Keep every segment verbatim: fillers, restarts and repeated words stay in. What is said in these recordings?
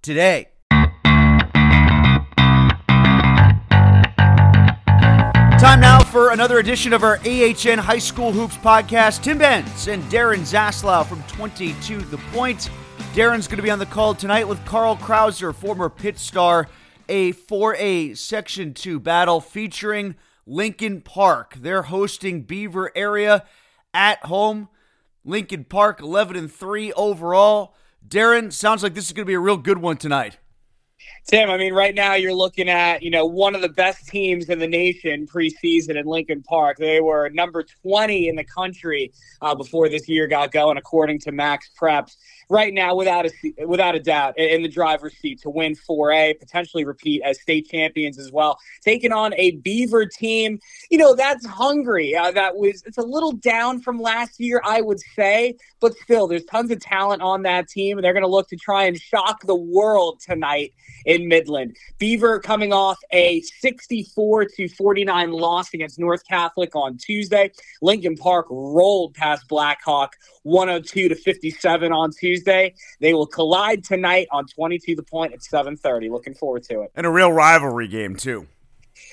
today. Time now for another edition of our A H N High School Hoops podcast. Tim Benz and Darren Zaslau from twenty-two The Point. Darren's going to be on the call tonight with Carl Krauser, former Pitt star, a four A Section two battle featuring Lincoln Park. They're hosting Beaver area at home. Lincoln Park eleven and three overall. Darren, sounds like this is going to be a real good one tonight. Tim, I mean, right now you're looking at, you know, one of the best teams in the nation preseason in Lincoln Park. They were number twenty in the country uh, before this year got going, according to Max Preps. Right now, without a without a doubt, in the driver's seat to win four A, potentially repeat as state champions as well. Taking on a Beaver team, you know, that's hungry. Uh, that was it's a little down from last year, I would say, but still, there's tons of talent on that team, and they're going to look to try and shock the world tonight in Midland. Beaver coming off a sixty-four to forty-nine loss against North Catholic on Tuesday. Lincoln Park rolled past Blackhawk one oh two to fifty-seven on Tuesday. They will collide tonight on twenty-two The Point at seven thirty. Looking forward to it. And a real rivalry game, too.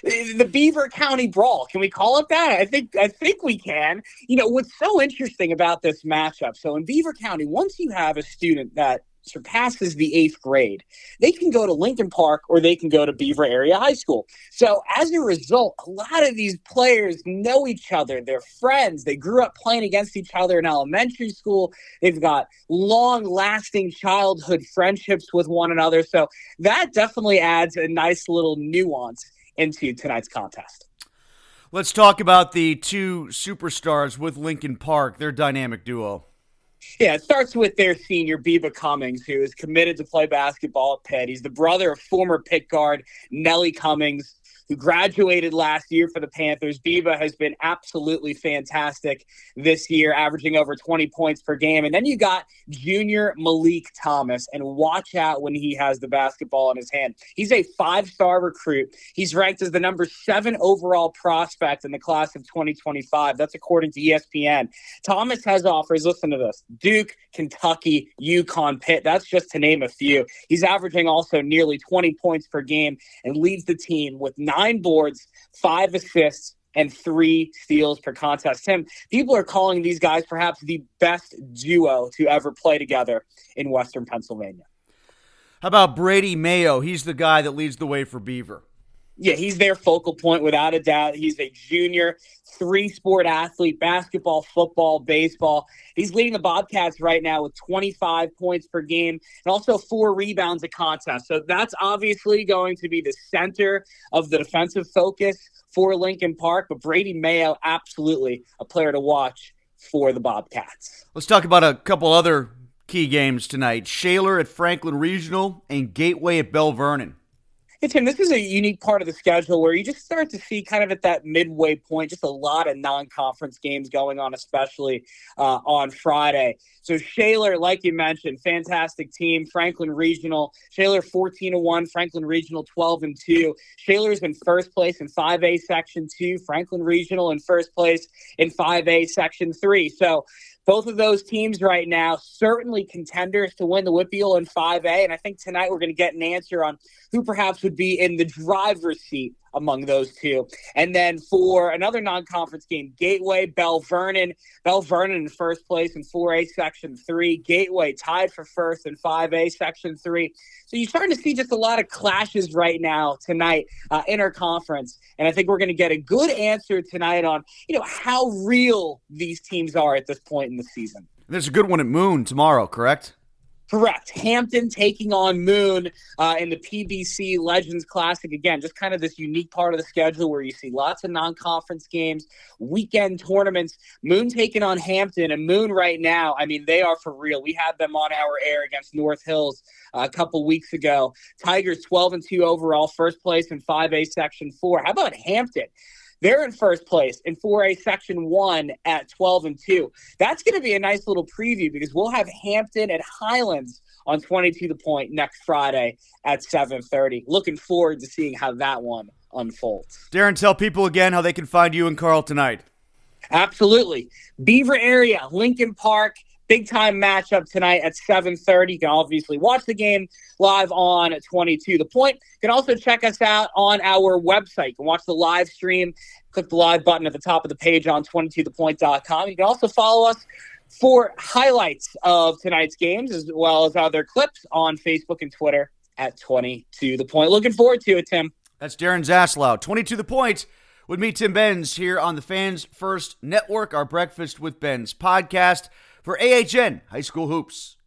The Beaver County brawl. Can we call it that? I think I think we can. You know, what's so interesting about this matchup, so in Beaver County, once you have a student that surpasses the eighth grade, they can go to Lincoln Park or they can go to Beaver Area High School. So as a result, a lot of these players know each other. They're friends. They grew up playing against each other in elementary school. They've got long-lasting childhood friendships with one another. So that definitely adds a nice little nuance into tonight's contest. Let's talk about the two superstars with Lincoln Park, their dynamic duo. Yeah, it starts with their senior, Biba Cummings, who is committed to play basketball at Pitt. He's the brother of former Pitt guard Nellie Cummings, who graduated last year for the Panthers. Biba has been absolutely fantastic this year, averaging over twenty points per game. And then you got junior Malik Thomas, and watch out when he has the basketball in his hand. He's a five-star recruit. He's ranked as the number seven overall prospect in the class of twenty twenty-five. That's according to E S P N. Thomas has offers, listen to this, Duke, Kentucky, UConn, Pitt. That's just to name a few. He's averaging also nearly twenty points per game and leads the team with nine boards, five assists, and three steals per contest. Tim, people are calling these guys perhaps the best duo to ever play together in Western Pennsylvania. How about Brady Mayo? He's the guy that leads the way for Beaver. Yeah, he's their focal point without a doubt. He's a junior, three-sport athlete, basketball, football, baseball. He's leading the Bobcats right now with twenty-five points per game and also four rebounds a contest. So that's obviously going to be the center of the defensive focus for Lincoln Park. But Brady Mayo, absolutely a player to watch for the Bobcats. Let's talk about a couple other key games tonight. Shaler at Franklin Regional and Gateway at Bell Vernon. Hey, Tim, this is a unique part of the schedule where you just start to see kind of at that midway point just a lot of non-conference games going on, especially uh, on Friday. So Shaler, like you mentioned, fantastic team. Franklin Regional, Shaler fourteen to one, Franklin Regional twelve and two. Shaler's in first place in five A Section two, Franklin Regional in first place in five A Section three. So both of those teams right now certainly contenders to win the W P I A L in five A, and I think tonight we're going to get an answer on who perhaps would be in the driver's seat among those two. And then for another non-conference game, Gateway, Bell Vernon. Bell Vernon in first place in four A Section three. Gateway tied for first in five A Section three. So you're starting to see just a lot of clashes right now tonight uh, in our conference. And I think we're going to get a good answer tonight on, you know, how real these teams are at this point in the season. There's a good one at Moon tomorrow, correct? Correct. Hampton taking on Moon uh, in the P B C Legends Classic. Again, just kind of this unique part of the schedule where you see lots of non-conference games, weekend tournaments. Moon taking on Hampton, and Moon right now, I mean, they are for real. We had them on our air against North Hills uh, a couple weeks ago. Tigers twelve and two overall, first place in five A Section four. How about Hampton? They're in first place in four A Section one at twelve and two. That's going to be a nice little preview because we'll have Hampton at Highlands on twenty-two The Point next Friday at seven thirty. Looking forward to seeing how that one unfolds. Darren, tell people again how they can find you and Carl tonight. Absolutely. Beaver area, Lincoln Park. Big time matchup tonight at seven thirty. You can obviously watch the game live on twenty-two The Point. You can also check us out on our website. You can watch the live stream. Click the live button at the top of the page on twenty-two the point dot com. You can also follow us for highlights of tonight's games as well as other clips on Facebook and Twitter at twenty-two The Point. Looking forward to it, Tim. That's Darren Zaslau. twenty-two The Point with me, Tim Benz, here on the Fans First Network, our Breakfast with Benz podcast. For A H N High School Hoops.